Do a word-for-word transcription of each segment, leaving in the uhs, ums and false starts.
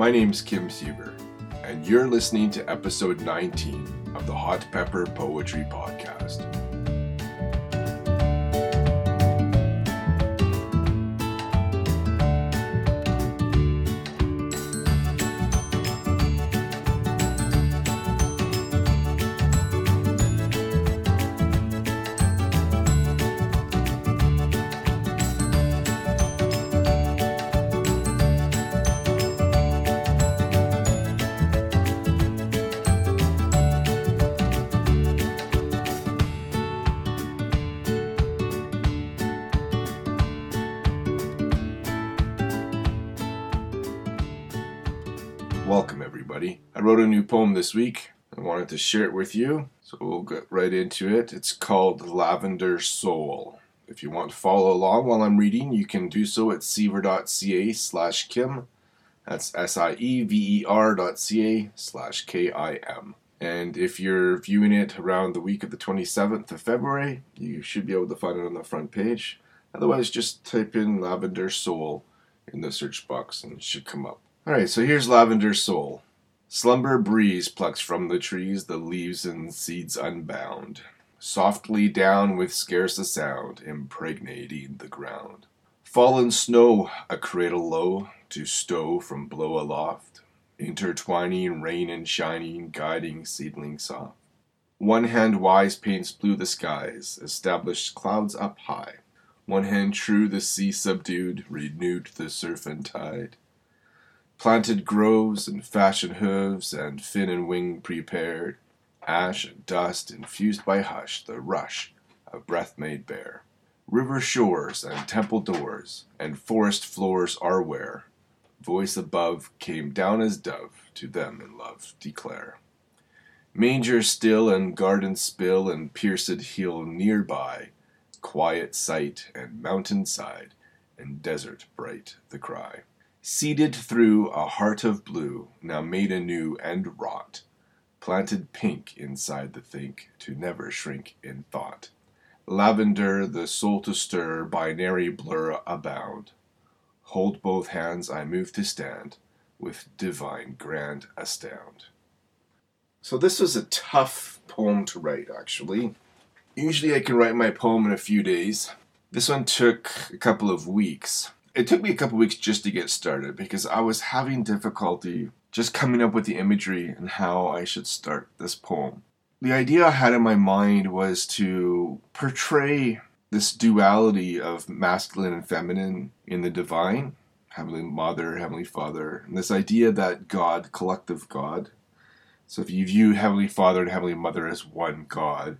My name's Kim Siever, and you're listening to episode nineteen of the Hot Pepper Poetry Podcast. Welcome, everybody. I wrote a new poem this week. I wanted to share it with you, so we'll get right into it. It's called Lavender Soul. If you want to follow along while I'm reading, you can do so at siever.ca slash Kim. That's S-I-E-V-E-R dot C-A slash K-I-M. And if you're viewing it around the week of the twenty-seventh of February, you should be able to find it on the front page. Otherwise, just type in Lavender Soul in the search box and it should come up. Alright, so here's Lavender Soul. Slumber breeze plucks from the trees the leaves and seeds unbound, softly down with scarce a sound, impregnating the ground. Fallen snow, a cradle low, to stow from blow aloft, intertwining rain and shining, guiding seedling soft. One hand wise paints blue the skies, established clouds up high. One hand true the sea subdued, renewed the surf and tide. Planted groves and fashioned hooves and fin and wing prepared, ash and dust infused by hush, the rush of breath made bare. River shores and temple doors and forest floors are where voice above came down as dove to them in love declare. Manger still and garden spill and pierced heel nearby, quiet sight and mountain side and desert bright the cry. Seeded through a heart of blue, now made anew and wrought, planted pink inside the think, to never shrink in thought. Lavender, the soul to stir, binary blur abound. Hold both hands, I move to stand, with divine grand astound. So this was a tough poem to write, actually. Usually I can write my poem in a few days. This one took a couple of weeks. It took me a couple weeks just to get started because I was having difficulty just coming up with the imagery and how I should start this poem. The idea I had in my mind was to portray this duality of masculine and feminine in the divine, Heavenly Mother, Heavenly Father, and this idea that God, collective God. So if you view Heavenly Father and Heavenly Mother as one God,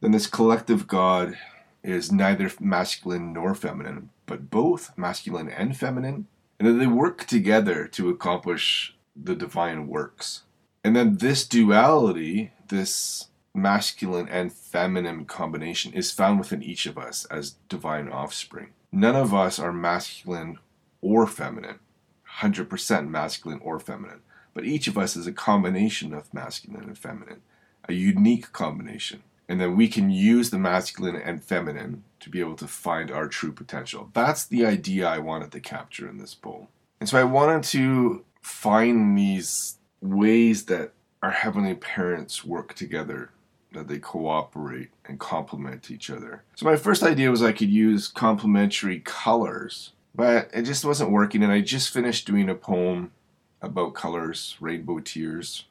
then this collective God is neither masculine nor feminine, but both masculine and feminine, and then they work together to accomplish the divine works. And then this duality, this masculine and feminine combination, is found within each of us as divine offspring. None of us are masculine or feminine, one hundred percent masculine or feminine, but each of us is a combination of masculine and feminine, a unique combination. And then we can use the masculine and feminine to be able to find our true potential. That's the idea I wanted to capture in this poem. And so I wanted to find these ways that our heavenly parents work together, that they cooperate and complement each other. So my first idea was I could use complementary colors, but it just wasn't working. And I just finished doing a poem about colors, Rainbow Tears,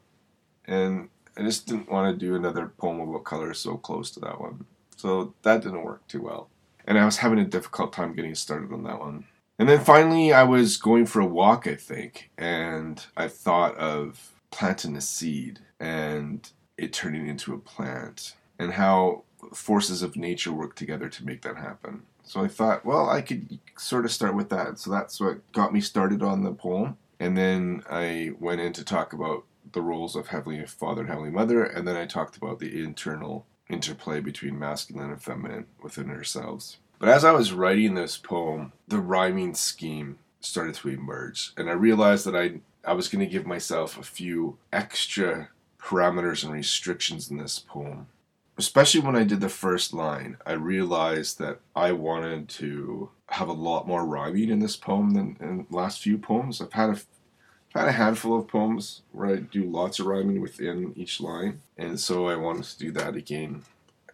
and I just didn't want to do another poem about color so close to that one. So that didn't work too well. And I was having a difficult time getting started on that one. And then finally I was going for a walk, I think, and I thought of planting a seed and it turning into a plant and how forces of nature work together to make that happen. So I thought, well, I could sort of start with that. So that's what got me started on the poem. And then I went in to talk about the roles of Heavenly Father and Heavenly Mother, and then I talked about the internal interplay between masculine and feminine within ourselves. But as I was writing this poem, the rhyming scheme started to emerge, and I realized that I I was going to give myself a few extra parameters and restrictions in this poem. Especially when I did the first line, I realized that I wanted to have a lot more rhyming in this poem than in the last few poems. I've had a I've had a handful of poems where I do lots of rhyming within each line, and so I wanted to do that again,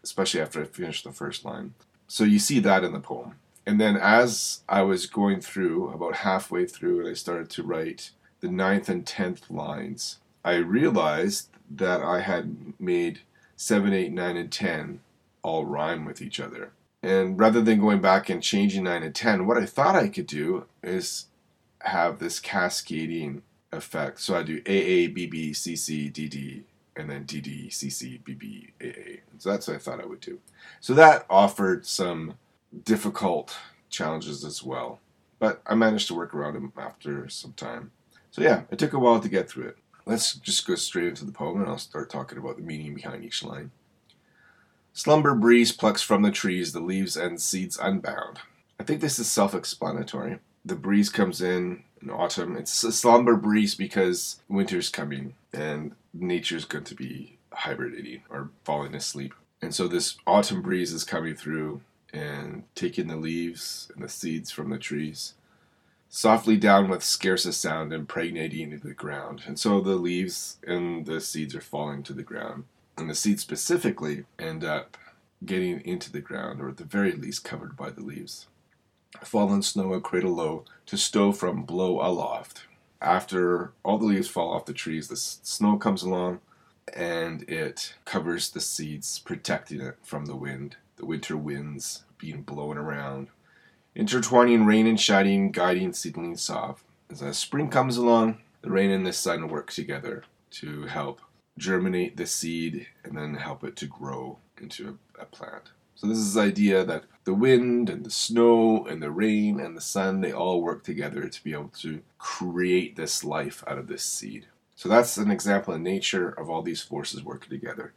especially after I finished the first line. So you see that in the poem. And then as I was going through, about halfway through, and I started to write the ninth and tenth lines, I realized that I had made seven, eight, nine, and ten all rhyme with each other. And rather than going back and changing nine and ten, what I thought I could do is have this cascading effect. So I do A A B B C C D D and then D D C C B B A A. So that's what I thought I would do. So that offered some difficult challenges as well, but I managed to work around them after some time. So yeah, it took a while to get through it. Let's just go straight into the poem and I'll start talking about the meaning behind each line. Slumber breeze plucks from the trees the leaves and seeds unbound. I think this is self-explanatory. The breeze comes in in autumn. It's a slumber breeze because winter's coming and nature's going to be hibernating or falling asleep. And so this autumn breeze is coming through and taking the leaves and the seeds from the trees, softly down with scarce a sound, impregnating into the ground. And so the leaves and the seeds are falling to the ground. And the seeds specifically end up getting into the ground, or at the very least covered by the leaves. Fallen snow a cradle low, to stow from blow aloft. After all the leaves fall off the trees, the snow comes along and it covers the seeds, protecting it from the wind, the winter winds being blown around. Intertwining rain and shining, guiding seedlings soft. As spring comes along, the rain and the sun work together to help germinate the seed and then help it to grow into a, a plant. So this is the idea that the wind and the snow and the rain and the sun, they all work together to be able to create this life out of this seed. So that's an example in nature of all these forces working together.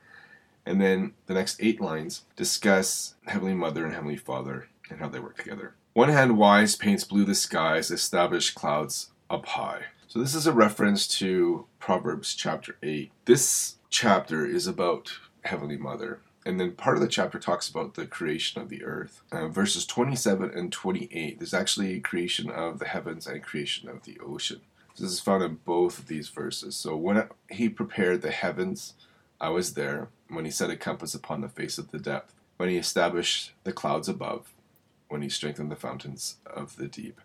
And then the next eight lines discuss Heavenly Mother and Heavenly Father and how they work together. One hand wise paints blue the skies, established clouds up high. So this is a reference to Proverbs chapter eight. This chapter is about Heavenly Mother. And then part of the chapter talks about the creation of the earth. Uh, verses twenty-seven and twenty-eight, there's actually a creation of the heavens and creation of the ocean. So this is found in both of these verses. So when he prepared the heavens, I was there. When he set a compass upon the face of the depth. When he established the clouds above. When he strengthened the fountains of the deep.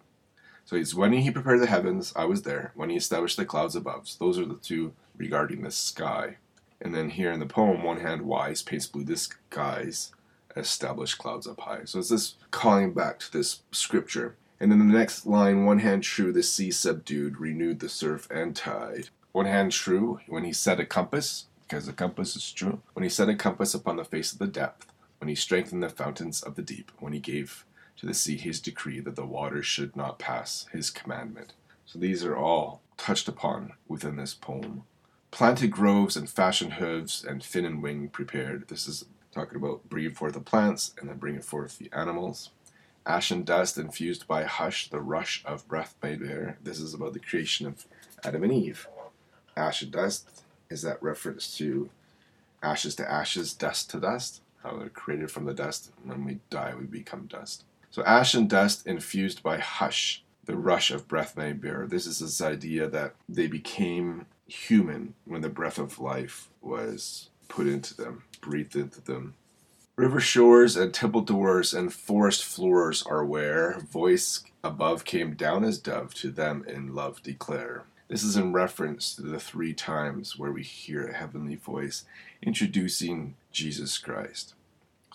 So it's when he prepared the heavens, I was there. When he established the clouds above. So those are the two regarding the sky. And then here in the poem, one hand wise paints blue the skies, established clouds up high. So it's this calling back to this scripture. And then the next line, one hand true, the sea subdued, renewed the surf and tide. One hand true, when he set a compass, because the compass is true. When he set a compass upon the face of the depth, when he strengthened the fountains of the deep, when he gave to the sea his decree that the waters should not pass his commandment. So these are all touched upon within this poem. Planted groves and fashioned hooves and fin and wing prepared. This is talking about bringing forth the plants and then bringing forth the animals. Ash and dust infused by hush, the rush of breath made air. This is about the creation of Adam and Eve. Ash and dust is that reference to ashes to ashes, dust to dust. How they're created from the dust. When we die, we become dust. So ash and dust infused by hush, the rush of breath made air. This is this idea that they became human when the breath of life was put into them, breathed into them. River shores and temple doors and forest floors are where voice above came down as dove to them in love declare. This is in reference to the three times where we hear a heavenly voice introducing Jesus Christ.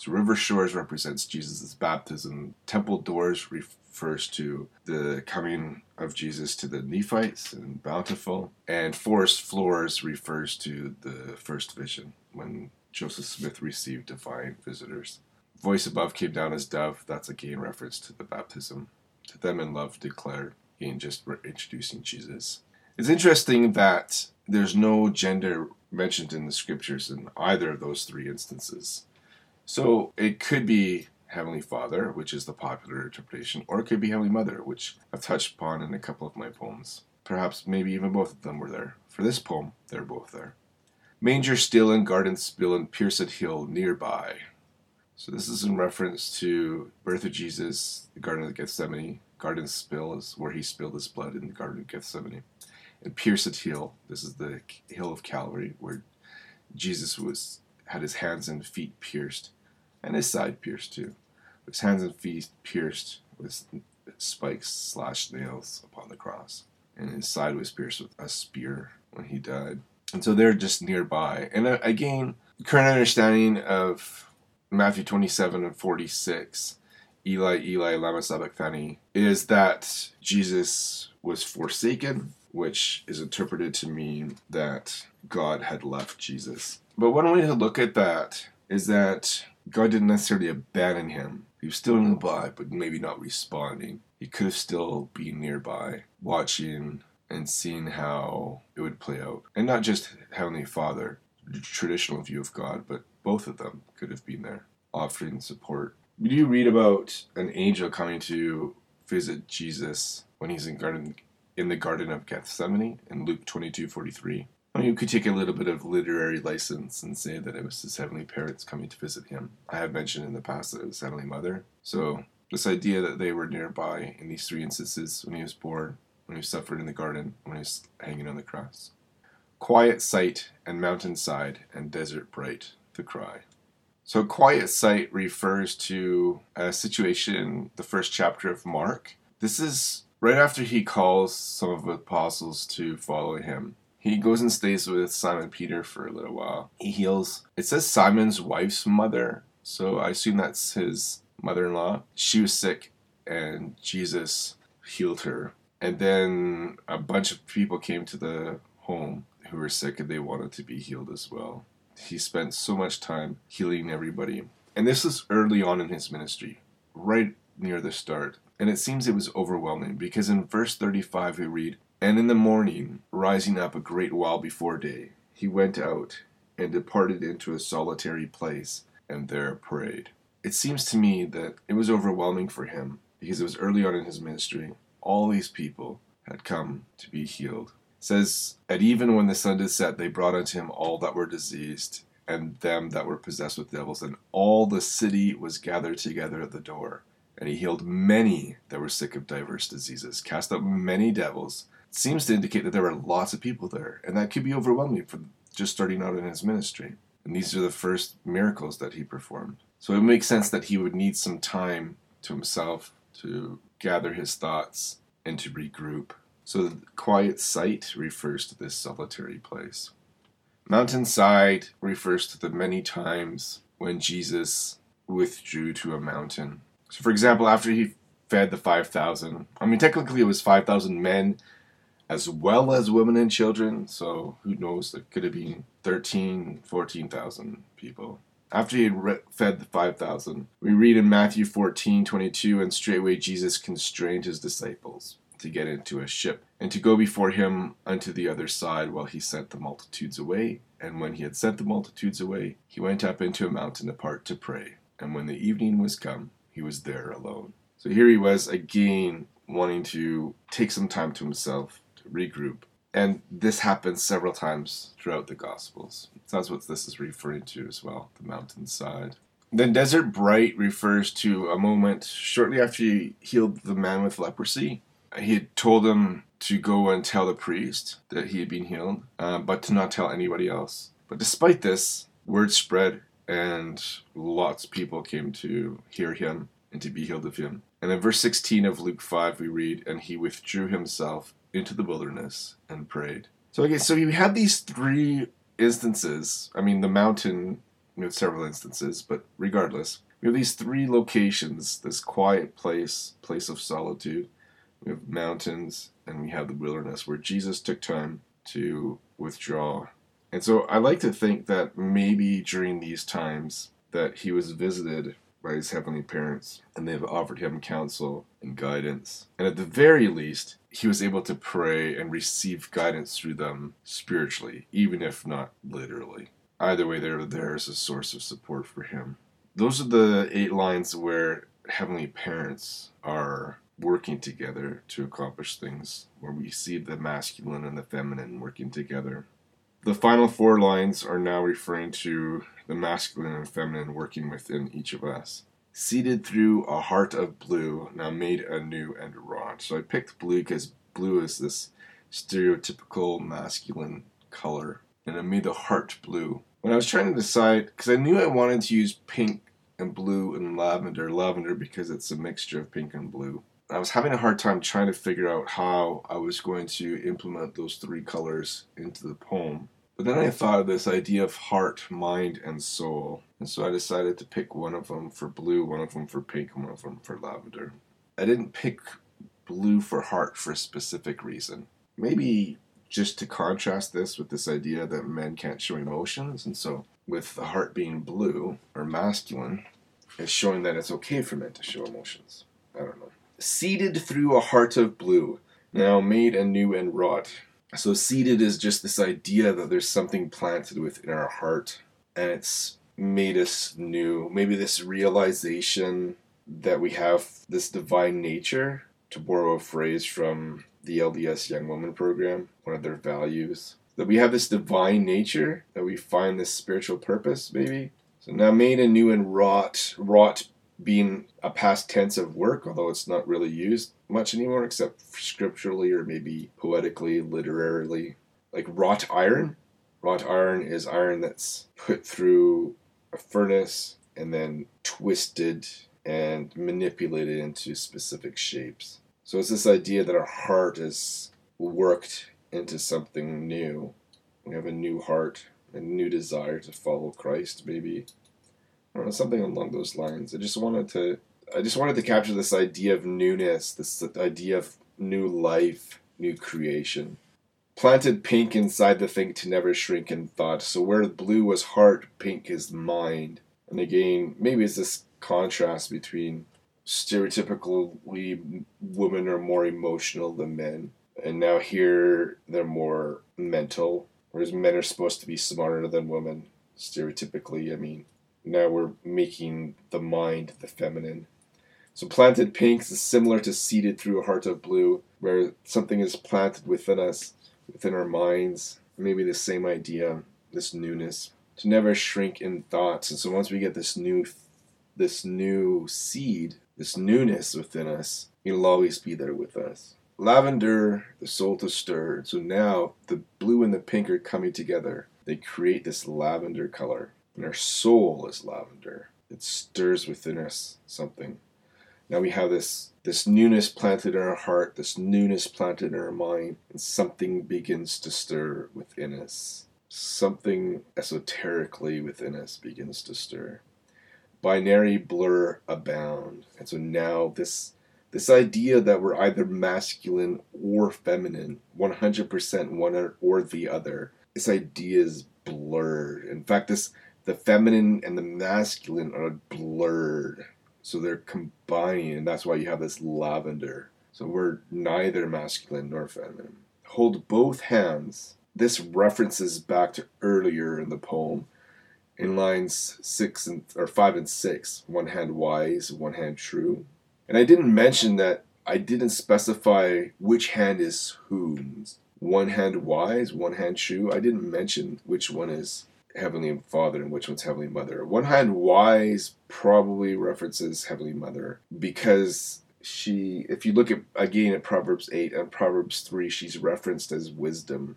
So river shores represents Jesus' baptism. Temple doors refers to the coming of Jesus to the Nephites and Bountiful. And forest floors refers to the first vision when Joseph Smith received divine visitors. Voice above came down as dove. That's again reference to the baptism. To them in love declared. Again, just introducing Jesus. It's interesting that there's no gender mentioned in the scriptures in either of those three instances. So it could be Heavenly Father, which is the popular interpretation, or it could be Heavenly Mother, which I've touched upon in a couple of my poems. Perhaps maybe even both of them were there. For this poem, they're both there. Manger still and garden spill and pierced hill nearby. So this is in reference to birth of Jesus, the Garden of Gethsemane. Garden spill is where he spilled his blood in the Garden of Gethsemane. and pierce its heel. This is the hill of Calvary where Jesus was had his hands and feet pierced, and his side pierced too. But his hands and feet pierced with spikes slash nails upon the cross, and his side was pierced with a spear when he died. And so they're just nearby. And again, current understanding of Matthew twenty-seven and forty-six, Eli, Eli, Lama Sabachthani, is that Jesus was forsaken, which is interpreted to mean that God had left Jesus. But one way to look at that is that God didn't necessarily abandon him. He was still nearby, but maybe not responding. He could have still been nearby, watching and seeing how it would play out. And not just Heavenly Father, the traditional view of God, but both of them could have been there, offering support. We do read about an angel coming to visit Jesus when he's in, garden, in the Garden of Gethsemane in Luke twenty-two forty-three. I mean, you could take a little bit of literary license and say that it was his heavenly parents coming to visit him. I have mentioned in the past that it was Heavenly Mother. So this idea that they were nearby in these three instances, when he was born, when he suffered in the garden, when he was hanging on the cross. Quiet sight and mountainside and desert bright, the cry. So quiet sight refers to a situation, the first chapter of Mark. This is right after he calls some of the apostles to follow him. He goes and stays with Simon Peter for a little while. He heals. It says Simon's wife's mother, so I assume that's his mother-in-law. She was sick, and Jesus healed her. And then a bunch of people came to the home who were sick, and they wanted to be healed as well. He spent so much time healing everybody. And this is early on in his ministry, right near the start. And it seems it was overwhelming, because in verse thirty-five we read, "And in the morning, rising up a great while before day, he went out and departed into a solitary place and there prayed." It seems to me that it was overwhelming for him because it was early on in his ministry. All these people had come to be healed. It says, "At even when the sun did set, they brought unto him all that were diseased and them that were possessed with devils, and all the city was gathered together at the door. And he healed many that were sick of diverse diseases, cast out many devils." Seems to indicate that there were lots of people there, and that could be overwhelming for just starting out in his ministry. And these are the first miracles that he performed. So it makes sense that he would need some time to himself to gather his thoughts and to regroup. So the quiet sight refers to this solitary place. Mountainside refers to the many times when Jesus withdrew to a mountain. So for example, after he fed the five thousand, I mean technically it was five thousand men, as well as women and children, so who knows, there could have been thirteen, fourteen thousand people. After he had fed the five thousand, we read in Matthew fourteen twenty-two, "And straightway Jesus constrained his disciples to get into a ship, and to go before him unto the other side, while he sent the multitudes away. And when he had sent the multitudes away, he went up into a mountain apart to pray. And when the evening was come, he was there alone." So here he was again, wanting to take some time to himself, regroup. And this happens several times throughout the Gospels. So that's what this is referring to as well, the mountainside. Then desert bright refers to a moment shortly after he healed the man with leprosy. He had told him to go and tell the priest that he had been healed, uh, but to not tell anybody else. But despite this, word spread and lots of people came to hear him and to be healed of him. And in verse sixteen of Luke five we read, "And he withdrew himself into the wilderness and prayed." So again, so you had these three instances. I mean, the mountain, we have several instances, but regardless, we have these three locations, this quiet place, place of solitude. We have mountains, and we have the wilderness, where Jesus took time to withdraw. And so I like to think that maybe during these times that he was visited by his heavenly parents, and they've offered him counsel and guidance. And at the very least, he was able to pray and receive guidance through them spiritually, even if not literally. Either way, they're there as a source of support for him. Those are the eight lines where heavenly parents are working together to accomplish things, where we see the masculine and the feminine working together. The final four lines are now referring to the masculine and feminine working within each of us. "Seeded through a heart of blue, now made anew and wrought." So I picked blue because blue is this stereotypical masculine color, and it made the heart blue. When I was trying to decide, because I knew I wanted to use pink and blue and lavender, lavender because it's a mixture of pink and blue. I was having a hard time trying to figure out how I was going to implement those three colors into the poem. But then I thought of this idea of heart, mind, and soul. And so I decided to pick one of them for blue, one of them for pink, and one of them for lavender. I didn't pick blue for heart for a specific reason. Maybe just to contrast this with this idea that men can't show emotions. And so with the heart being blue, or masculine, it's showing that it's okay for men to show emotions. I don't know. Seeded through a heart of blue, now made anew and wrought. So seeded is just this idea that there's something planted within our heart, and it's made us new. Maybe this realization that we have this divine nature, to borrow a phrase from the L D S Young Woman program, one of their values, that we have this divine nature, that we find this spiritual purpose, maybe. So now made anew and wrought, wrought being a past tense of work, although it's not really used much anymore, except scripturally or maybe poetically, literarily. Like wrought iron. Wrought iron is iron that's put through a furnace and then twisted and manipulated into specific shapes. So it's this idea that our heart is worked into something new. We have a new heart, a new desire to follow Christ, maybe. I don't know, something along those lines. I just wanted to I just wanted to capture this idea of newness, this idea of new life, new creation. Planted pink inside the thing to never shrink in thought. So where blue was heart, pink is mind. And again, maybe it's this contrast between stereotypically women are more emotional than men. And now here they're more mental, whereas men are supposed to be smarter than women, stereotypically, I mean. Now we're making the mind the feminine. So planted pinks is similar to seeded through a heart of blue, where something is planted within us, within our minds. Maybe the same idea, this newness, to never shrink in thoughts. And so once we get this new, this new seed, this newness within us, it'll always be there with us. Lavender, the soul to stir. So now the blue and the pink are coming together. They create this lavender color. And our soul is lavender. It stirs within us something. Now we have this, this newness planted in our heart, this newness planted in our mind, and something begins to stir within us. Something esoterically within us begins to stir. Binary blur abound. And so now this, this idea that we're either masculine or feminine, one hundred percent one or the other, this idea is blurred. In fact, this... the feminine and the masculine are blurred, so they're combining, and that's why you have this lavender. So we're neither masculine nor feminine. Hold both hands. This references back to earlier in the poem, in lines six and or five and six. One hand wise, one hand true. And I didn't mention that I didn't specify which hand is whom's. One hand wise, one hand true. I didn't mention which one is Heavenly Father and which one's Heavenly Mother. One hand wise probably references Heavenly Mother, because she, if you look at again at Proverbs eight and Proverbs three, she's referenced as wisdom.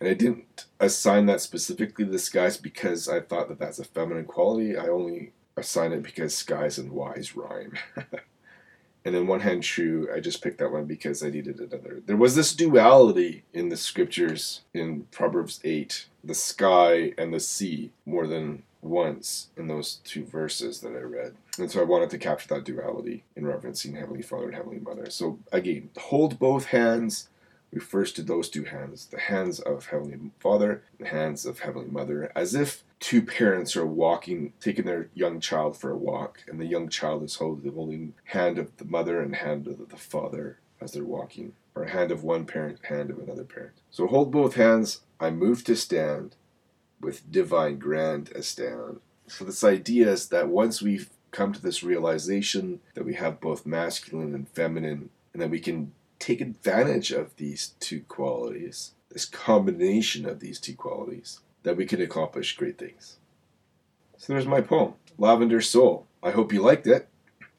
And I didn't assign that specifically to the skies because I thought that that's a feminine quality. I only assigned it because skies and wise rhyme. And then one hand true, I just picked that one because I needed another. There was this duality in the scriptures in Proverbs eight, the sky and the sea, more than once in those two verses that I read. And so I wanted to capture that duality in referencing Heavenly Father and Heavenly Mother. So again, hold both hands refers to those two hands, the hands of Heavenly Father, the hands of Heavenly Mother, as if two parents are walking, taking their young child for a walk, and the young child is holding the holding hand of the mother and hand of the father as they're walking, or hand of one parent, hand of another parent. So hold both hands, I move to stand, with divine grand astound. So this idea is that once we've come to this realization that we have both masculine and feminine, and that we can take advantage of these two qualities, this combination of these two qualities, that we can accomplish great things. So there's my poem, Lavender Soul. I hope you liked it.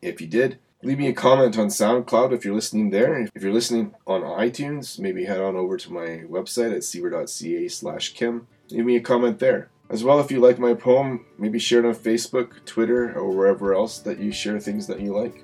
If you did, Leave me a comment on SoundCloud if you're listening there. If you're listening on iTunes, maybe head on over to my website at siever dot c a slash kim. Leave me a comment there. As well, if you like my poem, maybe share it on Facebook, Twitter, or wherever else that you share things that you like.